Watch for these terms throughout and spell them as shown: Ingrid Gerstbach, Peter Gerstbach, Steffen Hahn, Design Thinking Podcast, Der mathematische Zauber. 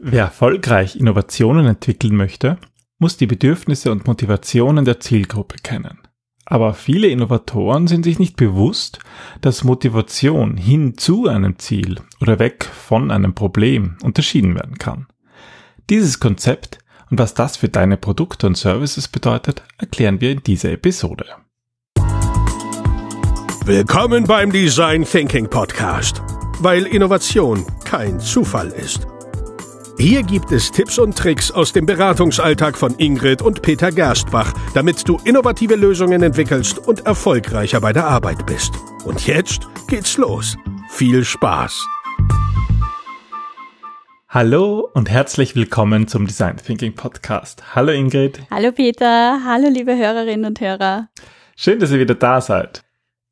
Wer erfolgreich Innovationen entwickeln möchte, muss die Bedürfnisse und Motivationen der Zielgruppe kennen. Aber viele Innovatoren sind sich nicht bewusst, dass Motivation hin zu einem Ziel oder weg von einem Problem unterschieden werden kann. Dieses Konzept und was das für deine Produkte und Services bedeutet, erklären wir in dieser Episode. Willkommen beim Design Thinking Podcast, weil Innovation kein Zufall ist. Hier gibt es Tipps und Tricks aus dem Beratungsalltag von Ingrid und Peter Gerstbach, damit du innovative Lösungen entwickelst und erfolgreicher bei der Arbeit bist. Und jetzt geht's los. Viel Spaß! Hallo und herzlich willkommen zum Design Thinking Podcast. Hallo Ingrid. Hallo Peter. Hallo liebe Hörerinnen und Hörer. Schön, dass ihr wieder da seid.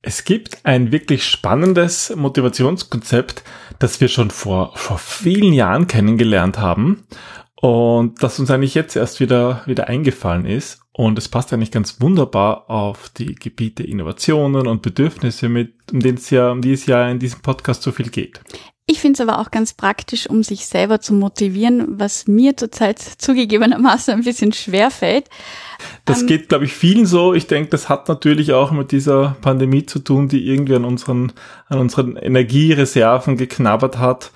Es gibt ein wirklich spannendes Motivationskonzept, das wir schon vor vielen Jahren kennengelernt haben und das uns eigentlich jetzt erst wieder eingefallen ist. Und es passt eigentlich ganz wunderbar auf die Gebiete Innovationen und Bedürfnisse, um die es ja in diesem Podcast so viel geht. Ich finde es aber auch ganz praktisch, um sich selber zu motivieren, was mir zurzeit zugegebenermaßen ein bisschen schwerfällt. Das geht, glaube ich, vielen so. Ich denke, das hat natürlich auch mit dieser Pandemie zu tun, die irgendwie an unseren Energiereserven geknabbert hat.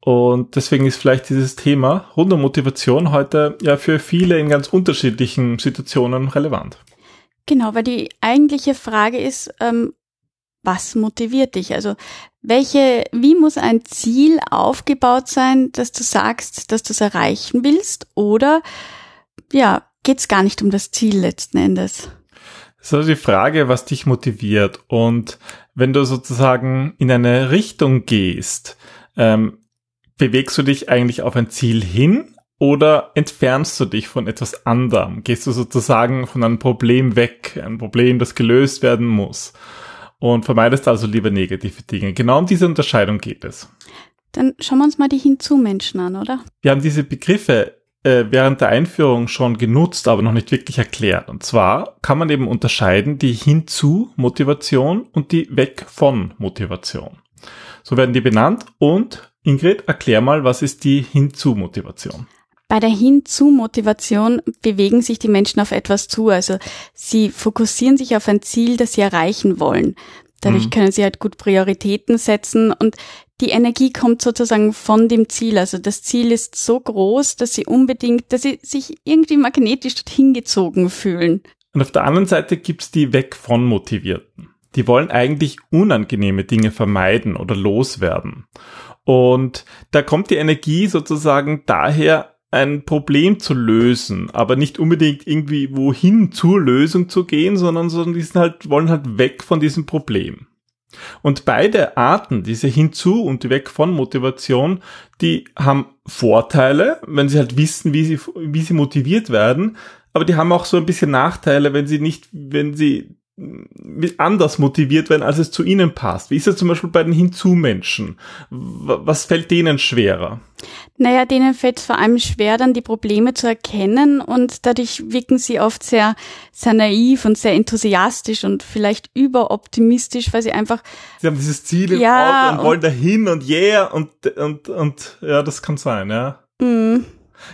Und deswegen ist vielleicht dieses Thema rund um Motivation heute ja für viele in ganz unterschiedlichen Situationen relevant. Genau, weil die eigentliche Frage ist, was motiviert dich? Also wie muss ein Ziel aufgebaut sein, dass du sagst, dass du es erreichen willst? Oder ja, geht's gar nicht um das Ziel letzten Endes? Das ist also die Frage, was dich motiviert. Und wenn du sozusagen in eine Richtung gehst, bewegst du dich eigentlich auf ein Ziel hin? Oder entfernst du dich von etwas anderem? Gehst du sozusagen von einem Problem weg? Ein Problem, das gelöst werden muss? Und vermeidest also lieber negative Dinge. Genau um diese Unterscheidung geht es. Dann schauen wir uns mal die Hinzu-Menschen an, oder? Wir haben diese Begriffe während der Einführung schon genutzt, aber noch nicht wirklich erklärt. Und zwar kann man eben unterscheiden die Hinzu-Motivation und die Weg-von-Motivation. So werden die benannt. Und Ingrid, erklär mal, was ist die Hinzu-Motivation? Bei der Hinzu-Motivation bewegen sich die Menschen auf etwas zu. Also sie fokussieren sich auf ein Ziel, das sie erreichen wollen. Dadurch können sie halt gut Prioritäten setzen und die Energie kommt sozusagen von dem Ziel. Also das Ziel ist so groß, dass sie sich irgendwie magnetisch dorthin gezogen fühlen. Und auf der anderen Seite gibt's die Weg-von-Motivierten. Die wollen eigentlich unangenehme Dinge vermeiden oder loswerden. Und da kommt die Energie sozusagen daher, ein Problem zu lösen, aber nicht unbedingt irgendwie wohin zur Lösung zu gehen, sondern die sind wollen weg von diesem Problem. Und beide Arten, diese Hinzu- und Weg-von-Motivation, die haben Vorteile, wenn sie wissen, wie sie motiviert werden, aber die haben auch so ein bisschen Nachteile, wenn sie anders motiviert werden, als es zu ihnen passt. Wie ist das zum Beispiel bei den Hinzu-Menschen? Was fällt denen schwerer? Naja, denen fällt es vor allem schwer, dann die Probleme zu erkennen und dadurch wirken sie oft sehr, sehr naiv und sehr enthusiastisch und vielleicht überoptimistisch, weil sie einfach... Sie haben dieses Ziel im Auge und wollen dahin und ja, das kann sein, ja. Mhm.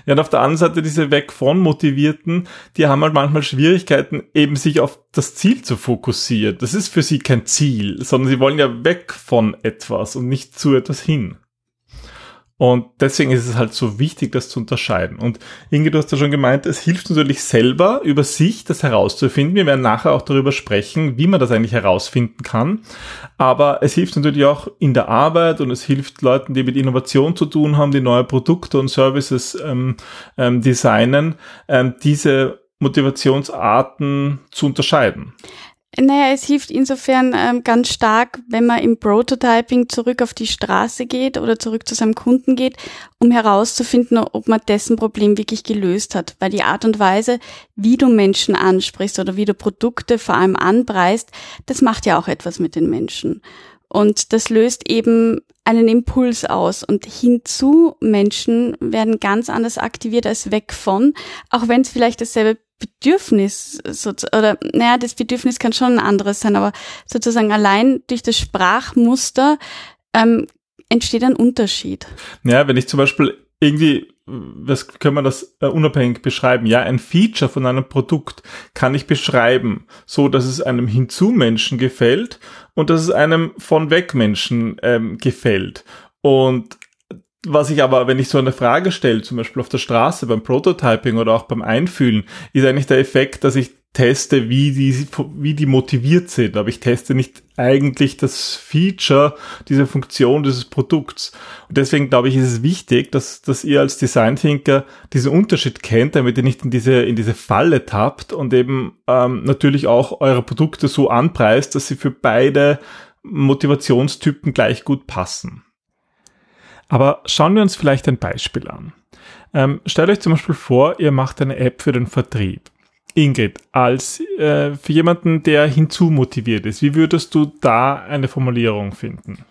Ja, und auf der anderen Seite diese Weg-von-Motivierten, die haben manchmal Schwierigkeiten, eben sich auf das Ziel zu fokussieren. Das ist für sie kein Ziel, sondern sie wollen ja weg von etwas und nicht zu etwas hin. Und deswegen ist es so wichtig, das zu unterscheiden. Und Ingrid, du hast ja schon gemeint, es hilft natürlich selber, über sich das herauszufinden. Wir werden nachher auch darüber sprechen, wie man das eigentlich herausfinden kann. Aber es hilft natürlich auch in der Arbeit und es hilft Leuten, die mit Innovation zu tun haben, die neue Produkte und Services designen, diese Motivationsarten zu unterscheiden. Naja, es hilft insofern ganz stark, wenn man im Prototyping zurück auf die Straße geht oder zurück zu seinem Kunden geht, um herauszufinden, ob man dessen Problem wirklich gelöst hat. Weil die Art und Weise, wie du Menschen ansprichst oder wie du Produkte vor allem anpreist, das macht ja auch etwas mit den Menschen. Und das löst eben einen Impuls aus. Und hinzu Menschen werden ganz anders aktiviert als weg von, auch wenn es vielleicht dasselbe Bedürfnis, das Bedürfnis kann schon ein anderes sein, aber sozusagen allein durch das Sprachmuster entsteht ein Unterschied. Ja, wenn ich zum Beispiel irgendwie was können wir das unabhängig beschreiben? Ja, ein Feature von einem Produkt kann ich beschreiben, so dass es einem Hinzu-Menschen gefällt und dass es einem von Weg-Menschen gefällt. Und was ich aber, wenn ich so eine Frage stelle, zum Beispiel auf der Straße beim Prototyping oder auch beim Einfühlen, ist eigentlich der Effekt, dass ich teste, wie die motiviert sind. Aber ich teste nicht eigentlich das Feature, diese Funktion dieses Produkts. Und deswegen glaube ich, ist es wichtig, dass ihr als Design Thinker diesen Unterschied kennt, damit ihr nicht in diese Falle tappt und eben natürlich auch eure Produkte so anpreist, dass sie für beide Motivationstypen gleich gut passen. Aber schauen wir uns vielleicht ein Beispiel an. Stellt euch zum Beispiel vor, ihr macht eine App für den Vertrieb. Ingrid, als für jemanden, der hinzumotiviert ist, wie würdest du da eine Formulierung finden?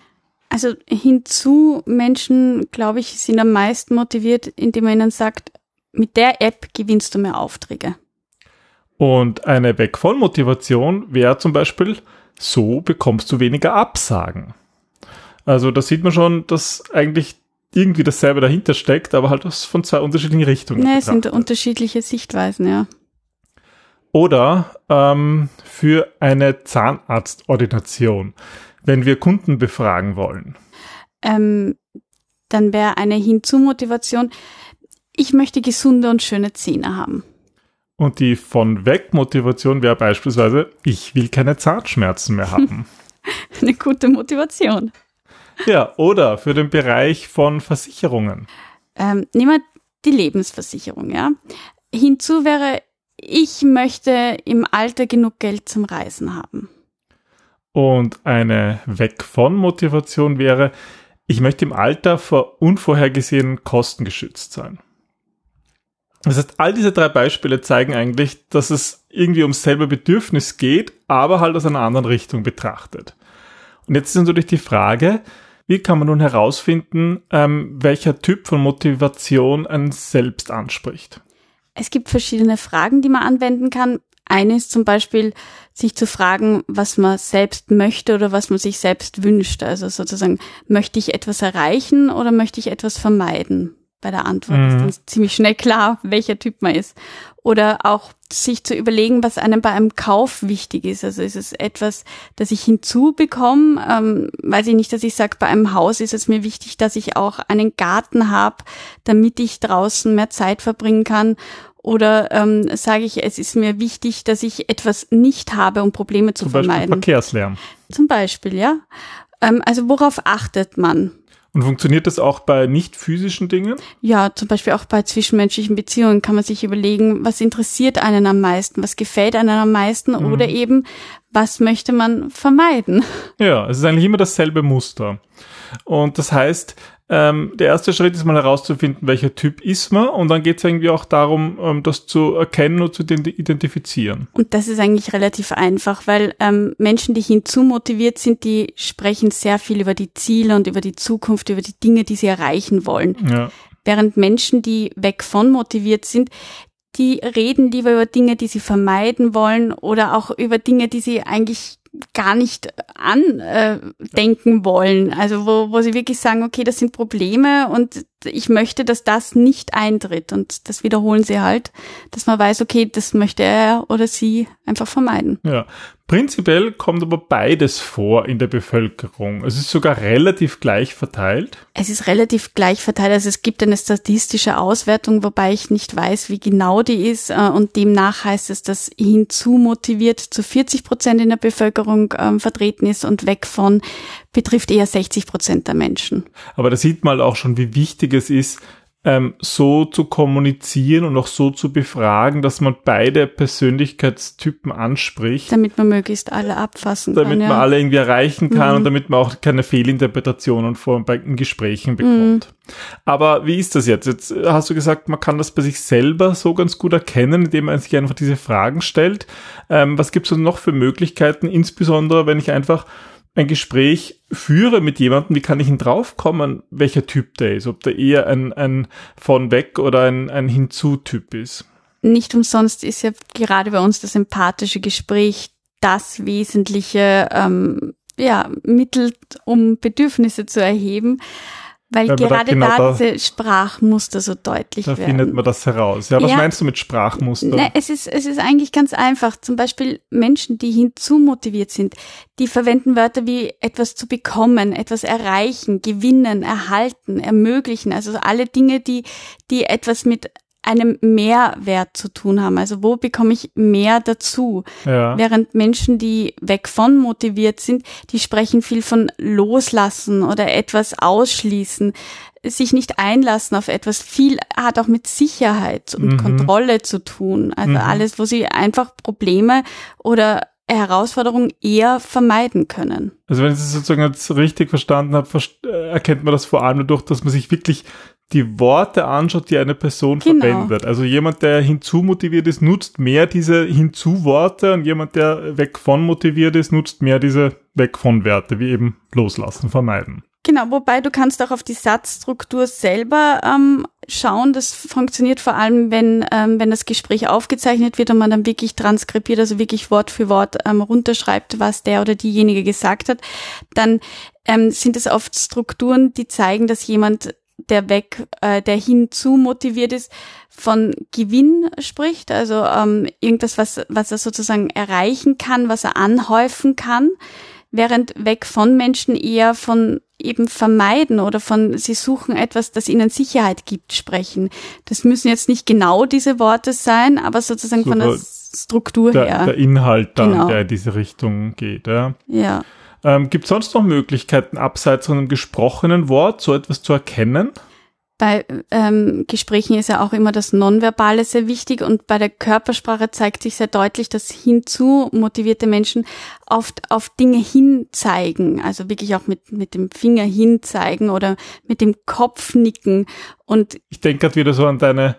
Also hinzu Menschen, glaube ich, sind am meisten motiviert, indem man ihnen sagt, mit der App gewinnst du mehr Aufträge. Und eine Weg von Motivation wäre zum Beispiel, so bekommst du weniger Absagen. Also da sieht man schon, dass eigentlich irgendwie dasselbe dahinter steckt, aber halt was von zwei unterschiedlichen Richtungen. Nee, es sind unterschiedliche Sichtweisen, ja. Oder für eine Zahnarztordination, wenn wir Kunden befragen wollen. Dann wäre eine Hinzu-Motivation, ich möchte gesunde und schöne Zähne haben. Und die Von-Weg-Motivation wäre beispielsweise, ich will keine Zahnschmerzen mehr haben. Eine gute Motivation. Ja, oder für den Bereich von Versicherungen. Nehmen wir die Lebensversicherung, ja. Hinzu wäre, ich möchte im Alter genug Geld zum Reisen haben. Und eine Weg von Motivation wäre, ich möchte im Alter vor unvorhergesehenen Kosten geschützt sein. Das heißt, all diese drei Beispiele zeigen eigentlich, dass es irgendwie ums selbe Bedürfnis geht, aber halt aus einer anderen Richtung betrachtet. Und jetzt ist natürlich die Frage, wie kann man nun herausfinden, welcher Typ von Motivation einen selbst anspricht? Es gibt verschiedene Fragen, die man anwenden kann. Eine ist zum Beispiel, sich zu fragen, was man selbst möchte oder was man sich selbst wünscht. Also sozusagen, möchte ich etwas erreichen oder möchte ich etwas vermeiden? Bei der Antwort ist dann ziemlich schnell klar, welcher Typ man ist. Oder auch sich zu überlegen, was einem bei einem Kauf wichtig ist. Also ist es etwas, das ich hinzubekomme? Weiß ich nicht, dass ich sage, bei einem Haus ist es mir wichtig, dass ich auch einen Garten habe, damit ich draußen mehr Zeit verbringen kann. Oder sage ich, es ist mir wichtig, dass ich etwas nicht habe, um Probleme zu vermeiden. Zum Beispiel Verkehrslärm. Zum Beispiel, ja. Also worauf achtet man? Und funktioniert das auch bei nicht physischen Dingen? Ja, zum Beispiel auch bei zwischenmenschlichen Beziehungen kann man sich überlegen, was interessiert einen am meisten, was gefällt einem am meisten oder eben, was möchte man vermeiden? Ja, es ist eigentlich immer dasselbe Muster. Und das heißt, der erste Schritt ist mal herauszufinden, welcher Typ ist man, und dann geht es irgendwie auch darum, das zu erkennen und zu identifizieren. Und das ist eigentlich relativ einfach, weil Menschen, die hinzumotiviert sind, die sprechen sehr viel über die Ziele und über die Zukunft, über die Dinge, die sie erreichen wollen. Ja. Während Menschen, die weg von motiviert sind, die reden lieber über Dinge, die sie vermeiden wollen oder auch über Dinge, die sie eigentlich gar nicht andenken wollen. Also wo sie wirklich sagen, okay, das sind Probleme und ich möchte, dass das nicht eintritt. Und das wiederholen sie halt, dass man weiß, okay, das möchte er oder sie einfach vermeiden. Ja, prinzipiell kommt aber beides vor in der Bevölkerung. Es ist sogar relativ gleich verteilt. Es ist relativ gleich verteilt. Also es gibt eine statistische Auswertung, wobei ich nicht weiß, wie genau die ist. Und demnach heißt es, dass hinzumotiviert zu 40% in der Bevölkerung vertreten ist und weg von betrifft eher 60% der Menschen. Aber da sieht man auch schon, wie wichtig es ist, so zu kommunizieren und auch so zu befragen, dass man beide Persönlichkeitstypen anspricht. Damit man möglichst alle abfassen kann. Damit man alle irgendwie erreichen kann und damit man auch keine Fehlinterpretationen bei Gesprächen bekommt. Aber wie ist das jetzt? Jetzt hast du gesagt, man kann das bei sich selber so ganz gut erkennen, indem man sich einfach diese Fragen stellt. Was gibt es denn noch für Möglichkeiten, insbesondere wenn ich einfach ein Gespräch führe mit jemandem, wie kann ich ihn draufkommen, welcher Typ der ist, ob der eher ein von weg oder ein Hinzu-Typ ist? Nicht umsonst ist ja gerade bei uns das empathische Gespräch das wesentliche Mittel, um Bedürfnisse zu erheben, Weil gerade da diese Sprachmuster so deutlich werden. Da findet man das heraus. Ja, was meinst du mit Sprachmuster? Ne, es ist eigentlich ganz einfach. Zum Beispiel Menschen, die hinzumotiviert sind, die verwenden Wörter wie etwas zu bekommen, etwas erreichen, gewinnen, erhalten, ermöglichen. Also alle Dinge, die etwas mit einem Mehrwert zu tun haben. Also wo bekomme ich mehr dazu? Ja. Während Menschen, die weg von motiviert sind, die sprechen viel von loslassen oder etwas ausschließen, sich nicht einlassen auf etwas. Viel hat auch mit Sicherheit und Kontrolle zu tun. Also alles, wo sie einfach Probleme oder Herausforderungen eher vermeiden können. Also wenn ich es sozusagen jetzt richtig verstanden habe, erkennt man das vor allem dadurch, dass man sich wirklich die Worte anschaut, die eine Person verwendet. Also jemand, der hinzumotiviert ist, nutzt mehr diese Hinzu-Worte und jemand, der weg von motiviert ist, nutzt mehr diese weg von Werte, wie eben loslassen, vermeiden. Genau, wobei du kannst auch auf die Satzstruktur selber schauen. Das funktioniert vor allem, wenn das Gespräch aufgezeichnet wird und man dann wirklich transkribiert, also wirklich Wort für Wort runterschreibt, was der oder diejenige gesagt hat. Dann sind es oft Strukturen, die zeigen, dass jemand der hinzu motiviert ist, von Gewinn spricht, also irgendwas, was er sozusagen erreichen kann, was er anhäufen kann, während weg von Menschen eher von eben vermeiden oder von sie suchen etwas, das ihnen Sicherheit gibt, sprechen. Das müssen jetzt nicht genau diese Worte sein, aber sozusagen so von der Struktur her. Der Inhalt dann, genau, der in diese Richtung geht. Ja. Gibt es sonst noch Möglichkeiten, abseits von einem gesprochenen Wort so etwas zu erkennen? Bei Gesprächen ist ja auch immer das Nonverbale sehr wichtig und bei der Körpersprache zeigt sich sehr deutlich, dass hinzu motivierte Menschen oft auf Dinge hinzeigen, also wirklich auch mit dem Finger hinzeigen oder mit dem Kopf nicken. Und ich denke gerade wieder so an dein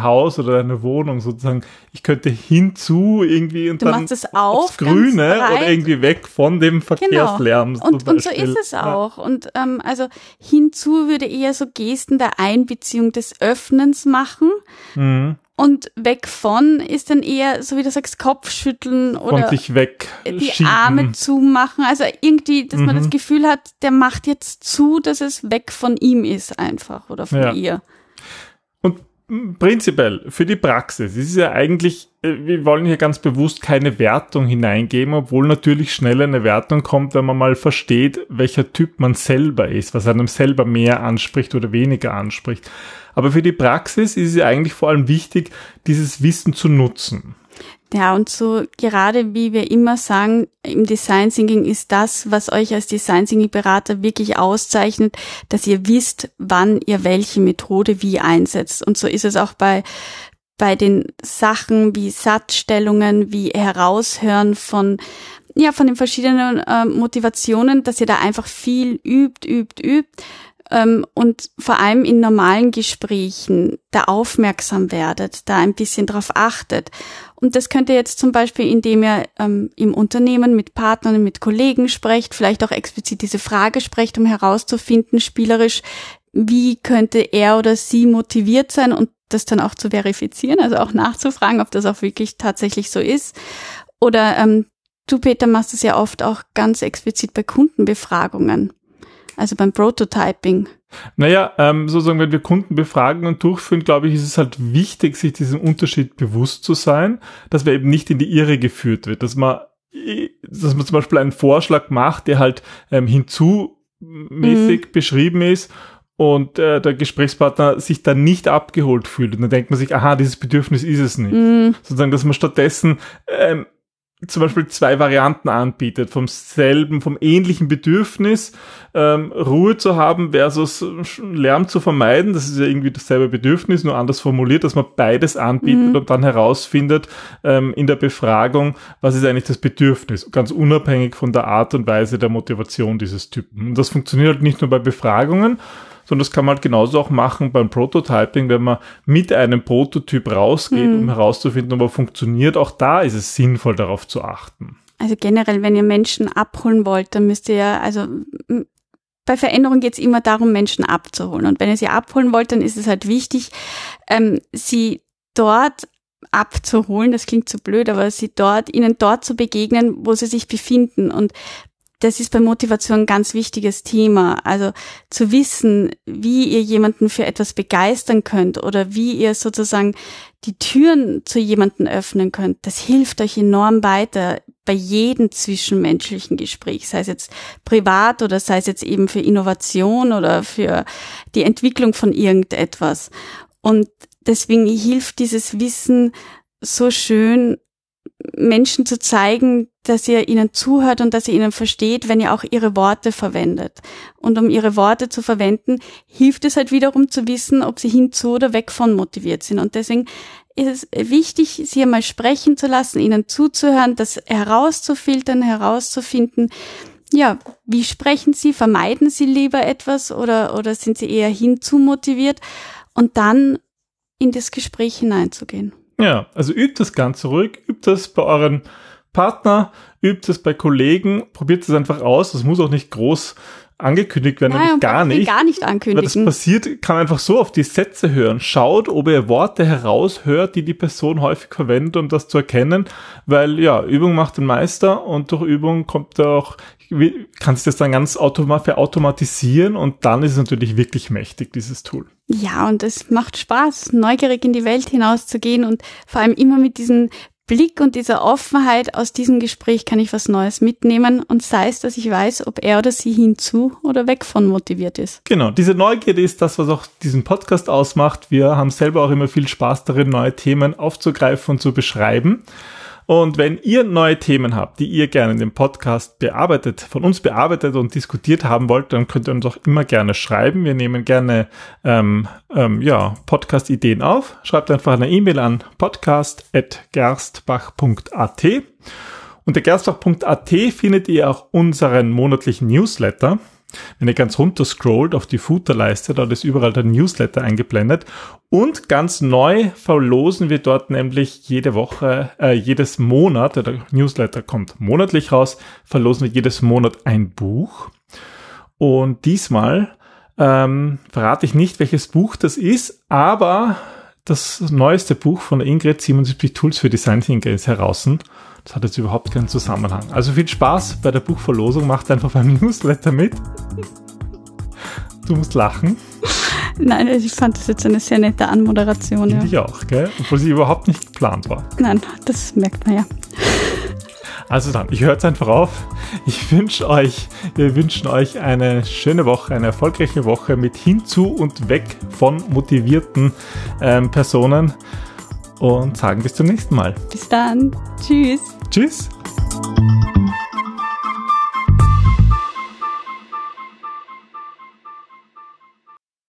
Haus oder deine Wohnung sozusagen. Ich könnte hinzu irgendwie und du dann aufs Grüne oder irgendwie weg von dem Verkehrslärm. Genau. Und so ist es auch. Und also hinzu würde eher so Gesten der Einbeziehung, des Öffnens machen. Mhm. Und weg von ist dann eher, so wie du sagst, Kopfschütteln oder sich weg die schieben. Arme zumachen. Also irgendwie, dass man das Gefühl hat, der macht jetzt zu, dass es weg von ihm ist einfach oder von ihr. Prinzipiell für die Praxis. Es ist ja eigentlich, wir wollen hier ganz bewusst keine Wertung hineingeben, obwohl natürlich schnell eine Wertung kommt, wenn man mal versteht, welcher Typ man selber ist, was einem selber mehr anspricht oder weniger anspricht. Aber für die Praxis ist es ja eigentlich vor allem wichtig, dieses Wissen zu nutzen. Ja, und so gerade wie wir immer sagen, im Design Thinking ist das, was euch als Design Thinking Berater wirklich auszeichnet, dass ihr wisst, wann ihr welche Methode wie einsetzt. Und so ist es auch bei den Sachen wie Satzstellungen, wie Heraushören von den verschiedenen Motivationen, dass ihr da einfach viel übt. Und vor allem in normalen Gesprächen da aufmerksam werdet, da ein bisschen drauf achtet. Und das könnt ihr jetzt zum Beispiel, indem ihr im Unternehmen mit Partnern, mit Kollegen sprecht, vielleicht auch explizit diese Frage sprecht, um herauszufinden, spielerisch, wie könnte er oder sie motiviert sein und das dann auch zu verifizieren, also auch nachzufragen, ob das auch wirklich tatsächlich so ist. Oder du, Peter, machst es ja oft auch ganz explizit bei Kundenbefragungen. Also beim Prototyping. Naja, sozusagen, wenn wir Kunden befragen und durchführen, glaube ich, ist es halt wichtig, sich diesem Unterschied bewusst zu sein, dass man eben nicht in die Irre geführt wird, dass man zum Beispiel einen Vorschlag macht, der halt hinzumäßig beschrieben ist und der Gesprächspartner sich dann nicht abgeholt fühlt. Und dann denkt man sich, aha, dieses Bedürfnis ist es nicht. Sozusagen, dass man stattdessen zum Beispiel zwei Varianten anbietet, vom ähnlichen Bedürfnis, Ruhe zu haben versus Lärm zu vermeiden. Das ist ja irgendwie dasselbe Bedürfnis, nur anders formuliert, dass man beides anbietet und dann herausfindet in der Befragung, was ist eigentlich das Bedürfnis, ganz unabhängig von der Art und Weise der Motivation dieses Typen. Und das funktioniert halt nicht nur bei Befragungen, sondern das kann man halt genauso auch machen beim Prototyping, wenn man mit einem Prototyp rausgeht, um herauszufinden, ob er funktioniert. Auch da ist es sinnvoll, darauf zu achten. Also generell, wenn ihr Menschen abholen wollt, dann müsst ihr ja, also bei Veränderung geht es immer darum, Menschen abzuholen. Und wenn ihr sie abholen wollt, dann ist es halt wichtig, sie dort abzuholen. Das klingt so blöd, aber ihnen dort zu begegnen, wo sie sich befinden. Und Das ist bei Motivation ein ganz wichtiges Thema. Also zu wissen, wie ihr jemanden für etwas begeistern könnt oder wie ihr sozusagen die Türen zu jemanden öffnen könnt, das hilft euch enorm weiter bei jedem zwischenmenschlichen Gespräch, sei es jetzt privat oder sei es jetzt eben für Innovation oder für die Entwicklung von irgendetwas. Und deswegen hilft dieses Wissen so schön, Menschen zu zeigen, dass ihr ihnen zuhört und dass ihr ihnen versteht, wenn ihr auch ihre Worte verwendet. Und um ihre Worte zu verwenden, hilft es halt wiederum zu wissen, ob sie hinzu oder weg von motiviert sind. Und deswegen ist es wichtig, sie einmal sprechen zu lassen, ihnen zuzuhören, das herauszufiltern, herauszufinden. Ja, wie sprechen sie? Vermeiden sie lieber etwas oder sind sie eher hinzu motiviert? Und dann in das Gespräch hineinzugehen. Ja, also übt das Ganze ruhig, übt das bei euren Partner, übt es bei Kollegen, probiert es einfach aus. Das muss auch nicht groß angekündigt werden, nämlich gar nicht ankündigen. Weil das passiert, kann man einfach so auf die Sätze hören. Schaut, ob ihr Worte heraushört, die die Person häufig verwendet, um das zu erkennen. Weil ja, Übung macht den Meister und durch Übung kommt auch, kann sich das dann ganz automatisieren und dann ist es natürlich wirklich mächtig, dieses Tool. Ja, und es macht Spaß, neugierig in die Welt hinauszugehen und vor allem immer mit diesen Blick und dieser Offenheit, aus diesem Gespräch kann ich was Neues mitnehmen und sei es, dass ich weiß, ob er oder sie hinzu oder weg von motiviert ist. Genau, diese Neugierde ist das, was auch diesen Podcast ausmacht. Wir haben selber auch immer viel Spaß darin, neue Themen aufzugreifen und zu beschreiben. Und wenn ihr neue Themen habt, die ihr gerne in dem Podcast von uns bearbeitet und diskutiert haben wollt, dann könnt ihr uns auch immer gerne schreiben. Wir nehmen gerne Podcast-Ideen auf. Schreibt einfach eine E-Mail an podcast@gerstbach.at. Unter gerstbach.at findet ihr auch unseren monatlichen Newsletter. Wenn ihr ganz runter scrollt auf die Footerleiste, dort ist überall der Newsletter eingeblendet. Und ganz neu verlosen wir dort nämlich jedes Monat, der Newsletter kommt monatlich raus, verlosen wir jedes Monat ein Buch. Und diesmal verrate ich nicht, welches Buch das ist, aber das neueste Buch von Ingrid, 77 Tools für Design Thinking, ist heraus. Das hat jetzt überhaupt keinen Zusammenhang. Also viel Spaß bei der Buchverlosung. Macht einfach beim Newsletter mit. Du musst lachen. Nein, ich fand das jetzt eine sehr nette Anmoderation. Ja. Ich auch, gell? Obwohl sie überhaupt nicht geplant war. Nein, das merkt man ja. Also dann, ich höre jetzt einfach auf. Wir wünschen euch eine schöne Woche, eine erfolgreiche Woche mit hinzu und weg von motivierten Personen. Und sagen bis zum nächsten Mal. Bis dann. Tschüss. Tschüss.